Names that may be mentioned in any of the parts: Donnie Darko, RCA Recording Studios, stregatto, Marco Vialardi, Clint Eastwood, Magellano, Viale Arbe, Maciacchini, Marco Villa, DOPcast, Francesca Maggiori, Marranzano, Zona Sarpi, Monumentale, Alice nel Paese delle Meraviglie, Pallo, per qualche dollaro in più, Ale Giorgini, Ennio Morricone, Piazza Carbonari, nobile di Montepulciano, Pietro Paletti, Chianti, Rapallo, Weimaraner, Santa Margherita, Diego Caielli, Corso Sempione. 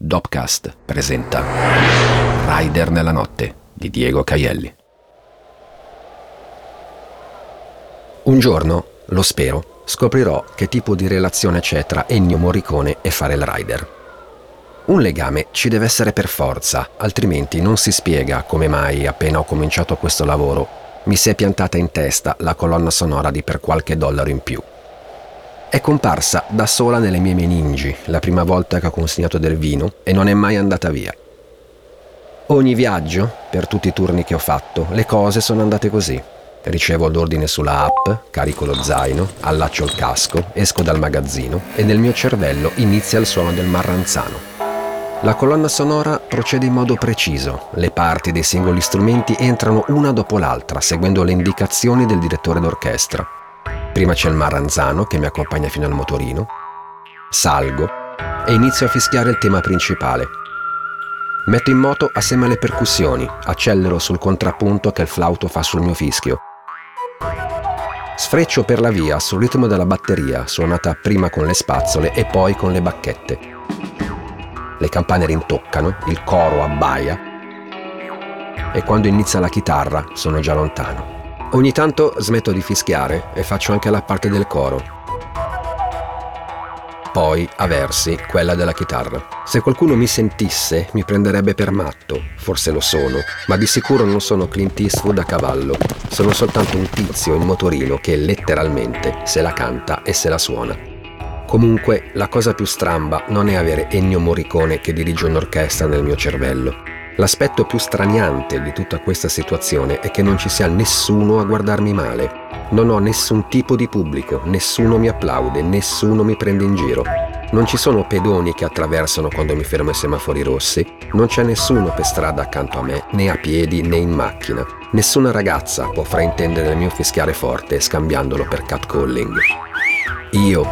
DOPcast presenta Rider nella notte di Diego Caielli. Un giorno, lo spero, scoprirò che tipo di relazione c'è tra Ennio Morricone e fare il rider. Un legame ci deve essere per forza, altrimenti non si spiega come mai, appena ho cominciato questo lavoro, mi si è piantata in testa la colonna sonora di Per qualche dollaro in più. È comparsa da sola nelle mie meningi la prima volta che ho consegnato del vino e non è mai andata via. Ogni viaggio, per tutti i turni che ho fatto, le cose sono andate così. Ricevo l'ordine sulla app, carico lo zaino, allaccio il casco, esco dal magazzino e nel mio cervello inizia il suono del Marranzano. La colonna sonora procede in modo preciso, le parti dei singoli strumenti entrano una dopo l'altra, seguendo le indicazioni del direttore d'orchestra. Prima c'è il Marranzano che mi accompagna fino al motorino, salgo e inizio a fischiare il tema principale. Metto in moto assieme alle percussioni, accelero sul contrappunto che il flauto fa sul mio fischio. Sfreccio per la via sul ritmo della batteria, suonata prima con le spazzole e poi con le bacchette. Le campane rintoccano, il coro abbaia e quando inizia la chitarra sono già lontano. Ogni tanto smetto di fischiare e faccio anche la parte del coro. Poi, a versi, quella della chitarra. Se qualcuno mi sentisse, mi prenderebbe per matto. Forse lo sono, ma di sicuro non sono Clint Eastwood a cavallo. Sono soltanto un tizio in motorino che letteralmente se la canta e se la suona. Comunque, la cosa più stramba non è avere Ennio Morricone che dirige un'orchestra nel mio cervello. L'aspetto più straniante di tutta questa situazione è che non ci sia nessuno a guardarmi male. Non ho nessun tipo di pubblico, nessuno mi applaude, nessuno mi prende in giro. Non ci sono pedoni che attraversano quando mi fermo ai semafori rossi, non c'è nessuno per strada accanto a me, né a piedi né in macchina. Nessuna ragazza può fraintendere il mio fischiare forte scambiandolo per catcalling. Io,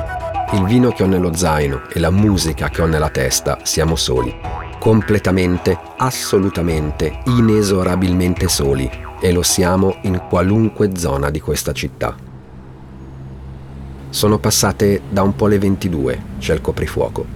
il vino che ho nello zaino e la musica che ho nella testa, siamo soli. Completamente, assolutamente, inesorabilmente soli, e lo siamo in qualunque zona di questa città. Sono passate da un po' le 22, c'è il coprifuoco.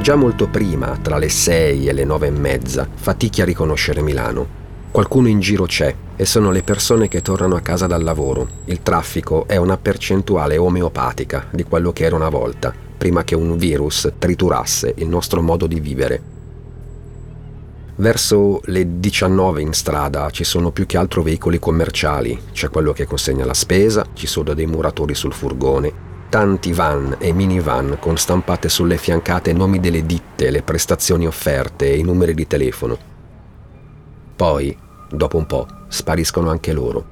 Già molto prima, tra le 6 e le 9:30, fatichi a riconoscere Milano. Qualcuno in giro c'è e sono le persone che tornano a casa dal lavoro. Il traffico è una percentuale omeopatica di quello che era una volta, prima che un virus triturasse il nostro modo di vivere. Verso le 19 in strada ci sono più che altro veicoli commerciali, c'è quello che consegna la spesa, ci sono dei muratori sul furgone, tanti van e minivan con stampate sulle fiancate nomi delle ditte, le prestazioni offerte e i numeri di telefono. Poi, dopo un po', spariscono anche loro.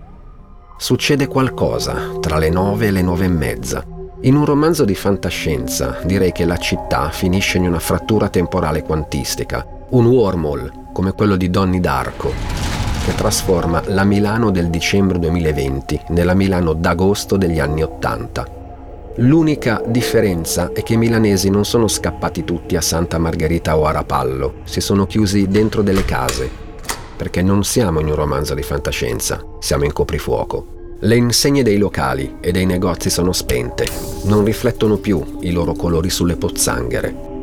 Succede qualcosa tra le 9 e le 9:30. In un romanzo di fantascienza direi che la città finisce in una frattura temporale quantistica, un wormhole come quello di Donnie Darko, che trasforma la Milano del dicembre 2020 nella Milano d'agosto degli anni 80. L'unica differenza è che i milanesi non sono scappati tutti a Santa Margherita o a Rapallo, si sono chiusi dentro delle case, perché non siamo in un romanzo di fantascienza, siamo in coprifuoco. Le insegne dei locali e dei negozi sono spente, non riflettono più i loro colori sulle pozzanghere.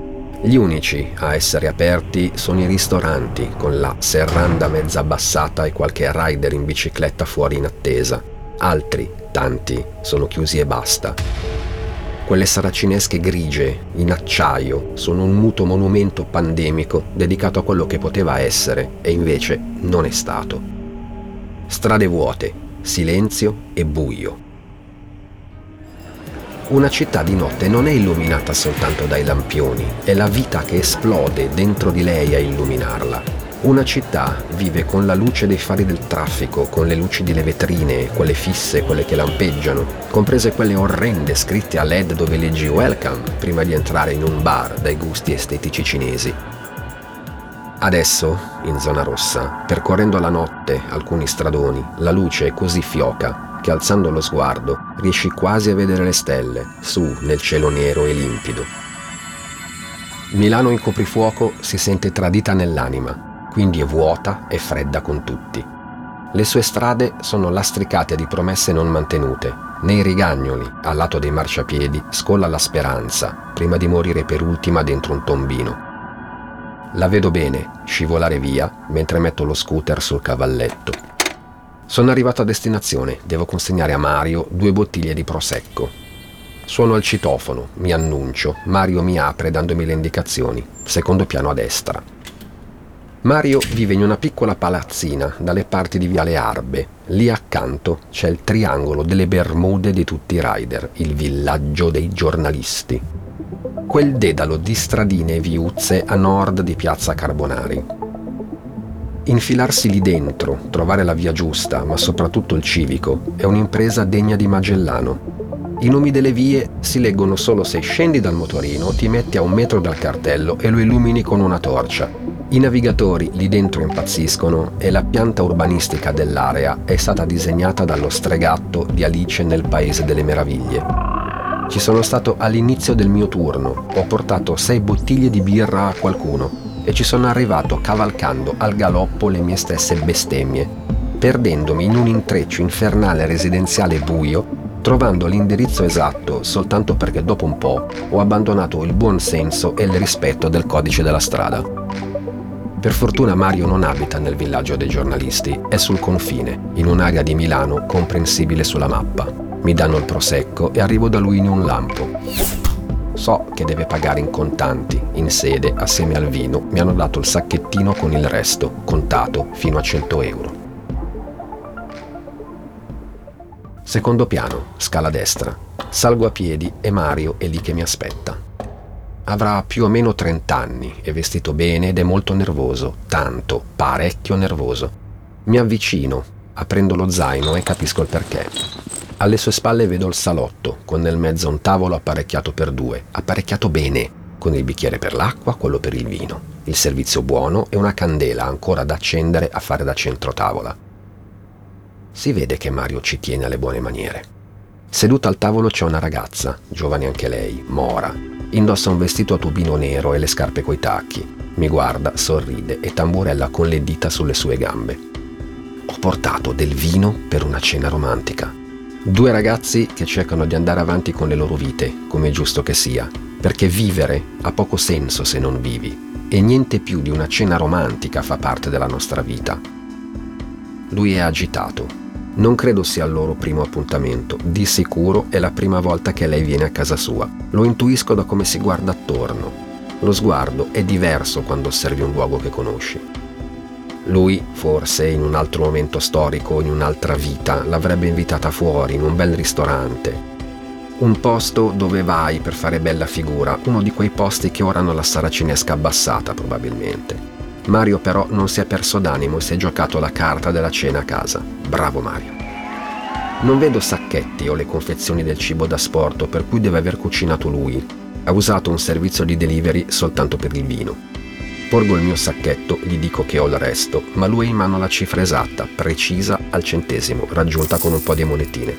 Gli unici a essere aperti sono i ristoranti, con la serranda mezza abbassata e qualche rider in bicicletta fuori in attesa. Altri, tanti, sono chiusi e basta. Quelle saracinesche grigie, in acciaio, sono un muto monumento pandemico dedicato a quello che poteva essere e invece non è stato. Strade vuote, silenzio e buio. Una città di notte non è illuminata soltanto dai lampioni, è la vita che esplode dentro di lei a illuminarla. Una città vive con la luce dei fari del traffico, con le luci delle vetrine, quelle fisse, quelle che lampeggiano, comprese quelle orrende scritte a LED dove leggi Welcome prima di entrare in un bar dai gusti estetici cinesi. Adesso, in zona rossa, percorrendo la notte alcuni stradoni, la luce è così fioca che alzando lo sguardo riesci quasi a vedere le stelle, su nel cielo nero e limpido. Milano in coprifuoco si sente tradita nell'anima, quindi è vuota e fredda con tutti. Le sue strade sono lastricate di promesse non mantenute. Nei rigagnoli, al lato dei marciapiedi, scolla la speranza, prima di morire per ultima dentro un tombino. La vedo bene scivolare via mentre metto lo scooter sul cavalletto. Sono arrivato a destinazione, devo consegnare a Mario 2 bottiglie di prosecco. Suono al citofono, mi annuncio, Mario mi apre dandomi le indicazioni, secondo piano a destra. Mario vive in una piccola palazzina dalle parti di Viale Arbe, lì accanto c'è il triangolo delle Bermude di tutti i rider, il villaggio dei giornalisti. Quel dedalo di stradine e viuzze a nord di Piazza Carbonari. Infilarsi lì dentro, trovare la via giusta, ma soprattutto il civico, è un'impresa degna di Magellano. I nomi delle vie si leggono solo se scendi dal motorino, ti metti a 1 metro dal cartello e lo illumini con una torcia. I navigatori lì dentro impazziscono e la pianta urbanistica dell'area è stata disegnata dallo Stregatto di Alice nel Paese delle Meraviglie. Ci sono stato all'inizio del mio turno, ho portato 6 bottiglie di birra a qualcuno e ci sono arrivato cavalcando al galoppo le mie stesse bestemmie, perdendomi in un intreccio infernale residenziale buio, trovando l'indirizzo esatto soltanto perché dopo un po' ho abbandonato il buon senso e il rispetto del codice della strada. Per fortuna Mario non abita nel villaggio dei giornalisti, è sul confine, in un'area di Milano comprensibile sulla mappa. Mi danno il prosecco e arrivo da lui in un lampo. So che deve pagare in contanti, in sede, assieme al vino, mi hanno dato il sacchettino con il resto, contato fino a 100 euro. Secondo piano, scala destra. Salgo a piedi e Mario è lì che mi aspetta. Avrà più o meno 30 anni, è vestito bene ed è molto nervoso, tanto, parecchio nervoso. Mi avvicino, aprendo lo zaino e capisco il perché. Alle sue spalle vedo il salotto, con nel mezzo un tavolo apparecchiato per 2, apparecchiato bene, con il bicchiere per l'acqua, quello per il vino, il servizio buono e una candela ancora da accendere a fare da centrotavola. Si vede che Mario ci tiene alle buone maniere. Seduta al tavolo c'è una ragazza, giovane anche lei, mora. Indossa un vestito a tubino nero e le scarpe coi tacchi. Mi guarda, sorride e tamburella con le dita sulle sue gambe. Ho portato del vino per una cena romantica. 2 ragazzi che cercano di andare avanti con le loro vite, come è giusto che sia, perché vivere ha poco senso se non vivi, e niente più di una cena romantica fa parte della nostra vita. Lui è agitato. Non credo sia il loro primo appuntamento, di sicuro è la prima volta che lei viene a casa sua. Lo intuisco da come si guarda attorno. Lo sguardo è diverso quando osservi un luogo che conosci. Lui, forse, in un altro momento storico, in un'altra vita, l'avrebbe invitata fuori, in un bel ristorante. Un posto dove vai per fare bella figura, uno di quei posti che ora hanno la saracinesca abbassata, probabilmente. Mario però non si è perso d'animo e si è giocato la carta della cena a casa. Bravo Mario. Non vedo sacchetti o le confezioni del cibo da asporto, per cui deve aver cucinato lui. Ha usato un servizio di delivery soltanto per il vino. Porgo il mio sacchetto, gli dico che ho il resto, ma lui ha in mano la cifra esatta, precisa al centesimo, raggiunta con un po' di monetine.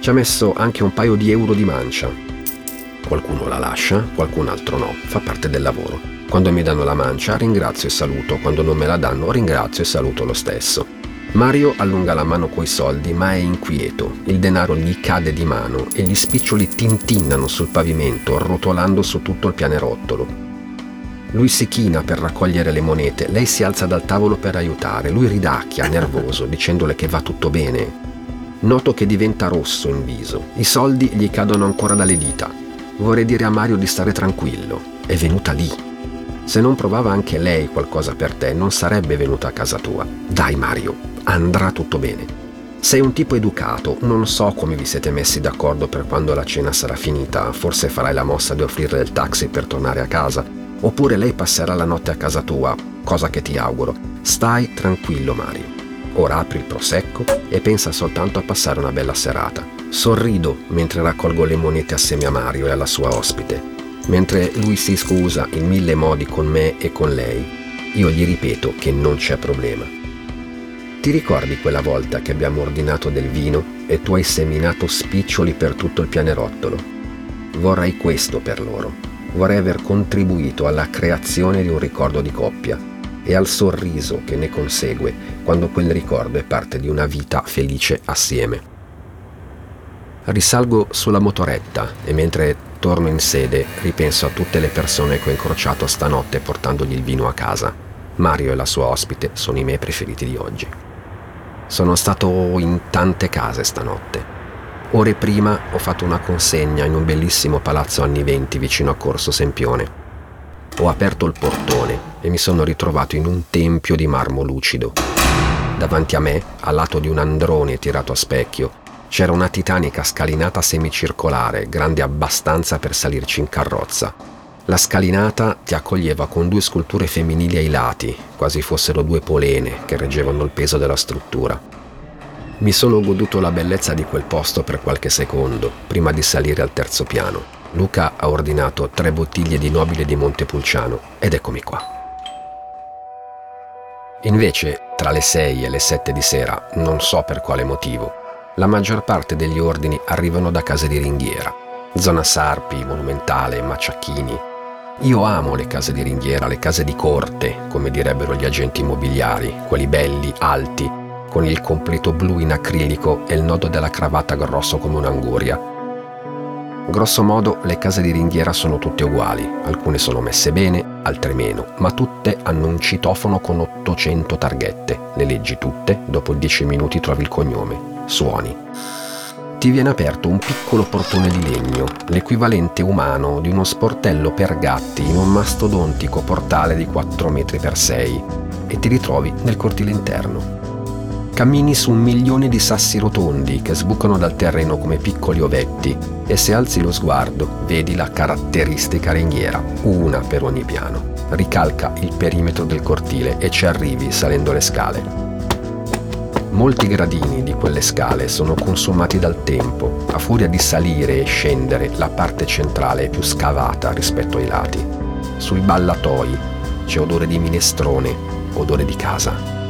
Ci ha messo anche un paio di euro di mancia. Qualcuno la lascia, qualcun altro no, fa parte del lavoro. Quando mi danno la mancia ringrazio e saluto, quando non me la danno ringrazio e saluto lo stesso. Mario allunga la mano coi soldi ma è inquieto, il denaro gli cade di mano e gli spiccioli tintinnano sul pavimento, rotolando su tutto il pianerottolo. Lui si china per raccogliere le monete, lei si alza dal tavolo per aiutare, lui ridacchia, nervoso, dicendole che va tutto bene. Noto che diventa rosso in viso, i soldi gli cadono ancora dalle dita. Vorrei dire a Mario di stare tranquillo, è venuta lì. Se non provava anche lei qualcosa per te, non sarebbe venuta a casa tua. Dai Mario, andrà tutto bene. Sei un tipo educato, non so come vi siete messi d'accordo per quando la cena sarà finita, forse farai la mossa di offrirle il taxi per tornare a casa. Oppure lei passerà la notte a casa tua, cosa che ti auguro. Stai tranquillo Mario. Ora apri il prosecco e pensa soltanto a passare una bella serata. Sorrido mentre raccolgo le monete assieme a Mario e alla sua ospite. Mentre lui si scusa in 1000 modi con me e con lei, io gli ripeto che non c'è problema. Ti ricordi quella volta che abbiamo ordinato del vino e tu hai seminato spiccioli per tutto il pianerottolo? Vorrei questo per loro. Vorrei aver contribuito alla creazione di un ricordo di coppia e al sorriso che ne consegue quando quel ricordo è parte di una vita felice assieme. Risalgo sulla motoretta e mentre torno in sede, ripenso a tutte le persone che ho incrociato stanotte portandogli il vino a casa. Mario e la sua ospite sono i miei preferiti di oggi. Sono stato in tante case stanotte. Ore prima ho fatto una consegna in un bellissimo palazzo anni 20 vicino a Corso Sempione. Ho aperto il portone e mi sono ritrovato in un tempio di marmo lucido. Davanti a me, al lato di un androne tirato a specchio, c'era una titanica scalinata semicircolare, grande abbastanza per salirci in carrozza. La scalinata ti accoglieva con due sculture femminili ai lati, quasi fossero due polene che reggevano il peso della struttura. Mi sono goduto la bellezza di quel posto per qualche secondo, prima di salire al terzo piano. Luca ha ordinato 3 bottiglie di nobile di Montepulciano ed eccomi qua. Invece, tra le 6 e le 7 di sera, non so per quale motivo, la maggior parte degli ordini arrivano da case di ringhiera. Zona Sarpi, Monumentale, Maciacchini. Io amo le case di ringhiera, le case di corte, come direbbero gli agenti immobiliari, quelli belli, alti, con il completo blu in acrilico e il nodo della cravatta grosso come un'anguria. Grosso modo le case di ringhiera sono tutte uguali, alcune sono messe bene, altre meno, ma tutte hanno un citofono con 800 targhette, le leggi tutte, dopo 10 minuti trovi il cognome, suoni. Ti viene aperto un piccolo portone di legno, l'equivalente umano di uno sportello per gatti in un mastodontico portale di 4 metri per 6, e ti ritrovi nel cortile interno. Cammini su 1.000.000 di sassi rotondi che sbucano dal terreno come piccoli ovetti e se alzi lo sguardo vedi la caratteristica ringhiera, una per ogni piano. Ricalca il perimetro del cortile e ci arrivi salendo le scale. Molti gradini di quelle scale sono consumati dal tempo. A furia di salire e scendere, la parte centrale è più scavata rispetto ai lati. Sui ballatoi c'è odore di minestrone, odore di casa.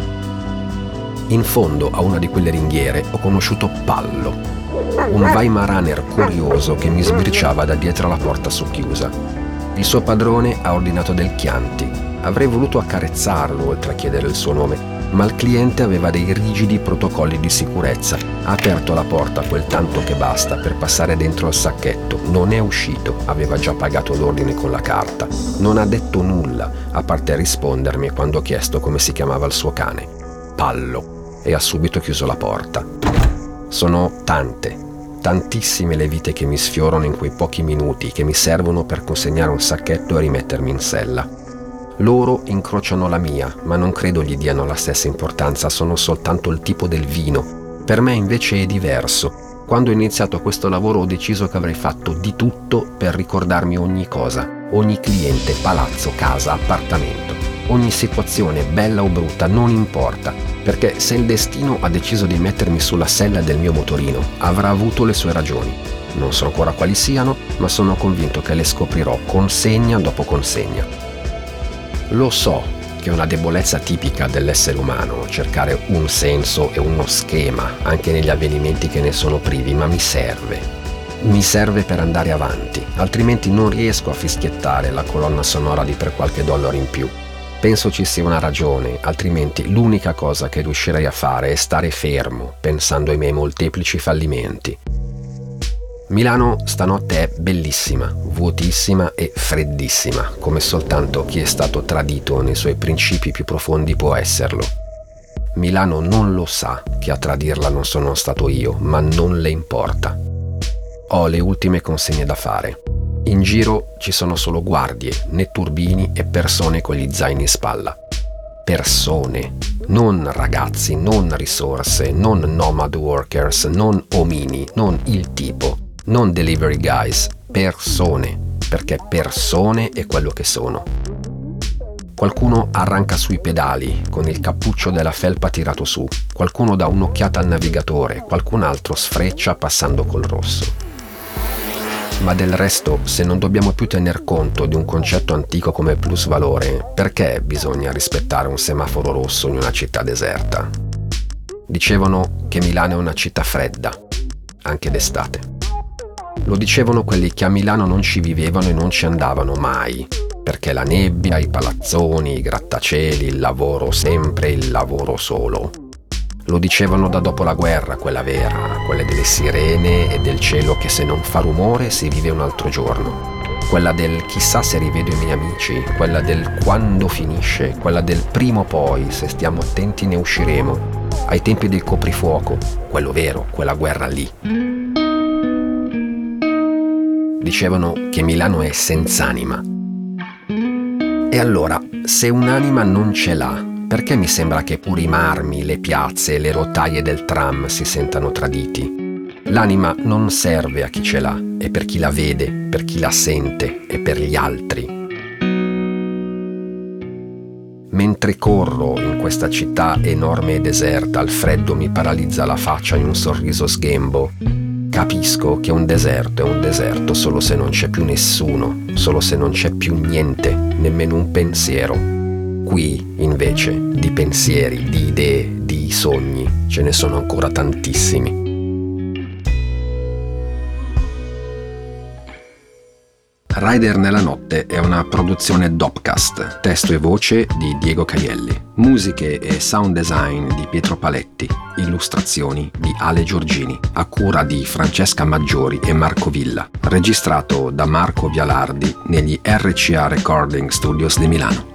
In fondo a una di quelle ringhiere ho conosciuto Pallo, un Weimaraner curioso che mi sbirciava da dietro la porta socchiusa. Il suo padrone ha ordinato del Chianti. Avrei voluto accarezzarlo oltre a chiedere il suo nome, ma il cliente aveva dei rigidi protocolli di sicurezza. Ha aperto la porta quel tanto che basta per passare dentro il sacchetto. Non è uscito, aveva già pagato l'ordine con la carta. Non ha detto nulla, a parte rispondermi quando ho chiesto come si chiamava il suo cane. Pallo. E ha subito chiuso la porta. Sono tantissime le vite che mi sfiorano in quei pochi minuti che mi servono per consegnare un sacchetto e rimettermi in sella. Loro incrociano la mia, ma non credo gli diano la stessa importanza, sono soltanto il tipo del vino. Per me invece è diverso. Quando ho iniziato questo lavoro ho deciso che avrei fatto di tutto per ricordarmi ogni cosa, ogni cliente, palazzo, casa, appartamento. Ogni situazione, bella o brutta, non importa, perché se il destino ha deciso di mettermi sulla sella del mio motorino, avrà avuto le sue ragioni. Non so ancora quali siano, ma sono convinto che le scoprirò consegna dopo consegna. Lo so che è una debolezza tipica dell'essere umano cercare un senso e uno schema anche negli avvenimenti che ne sono privi, ma mi serve. Mi serve per andare avanti, altrimenti non riesco a fischiettare la colonna sonora di Per qualche dollaro in più. Penso ci sia una ragione, altrimenti l'unica cosa che riuscirei a fare è stare fermo, pensando ai miei molteplici fallimenti. Milano stanotte è bellissima, vuotissima e freddissima, come soltanto chi è stato tradito nei suoi principi più profondi può esserlo. Milano non lo sa che a tradirla non sono stato io, ma non le importa. Ho le ultime consegne da fare. In giro ci sono solo guardie, netturbini e persone con gli zaini in spalla. Persone, non ragazzi, non risorse, non nomad workers, non omini, non il tipo, non delivery guys, persone, perché persone è quello che sono. Qualcuno arranca sui pedali con il cappuccio della felpa tirato su, qualcuno dà un'occhiata al navigatore, qualcun altro sfreccia passando col rosso. Ma del resto, se non dobbiamo più tener conto di un concetto antico come plusvalore, perché bisogna rispettare un semaforo rosso in una città deserta? Dicevano che Milano è una città fredda, anche d'estate. Lo dicevano quelli che a Milano non ci vivevano e non ci andavano mai, perché la nebbia, i palazzoni, i grattacieli, il lavoro sempre, il lavoro solo. Lo dicevano da dopo la guerra, quella vera, quella delle sirene e del cielo che se non fa rumore si vive un altro giorno. Quella del chissà se rivedo i miei amici, quella del quando finisce, quella del primo poi, se stiamo attenti ne usciremo. Ai tempi del coprifuoco, quello vero, quella guerra lì. Dicevano che Milano è senz'anima. E allora, se un'anima non ce l'ha, perché mi sembra che pure i marmi, le piazze, le rotaie del tram si sentano traditi? L'anima non serve a chi ce l'ha, è per chi la vede, per chi la sente e per gli altri. Mentre corro in questa città enorme e deserta, il freddo mi paralizza la faccia in un sorriso sghembo. Capisco che un deserto è un deserto solo se non c'è più nessuno, solo se non c'è più niente, nemmeno un pensiero. Qui, invece, di pensieri, di idee, di sogni, ce ne sono ancora tantissimi. Rider nella notte è una produzione DOPcast, testo e voce di Diego Caielli, musiche e sound design di Pietro Paletti, illustrazioni di Ale Giorgini, a cura di Francesca Maggiori e Marco Villa, registrato da Marco Vialardi negli RCA Recording Studios di Milano.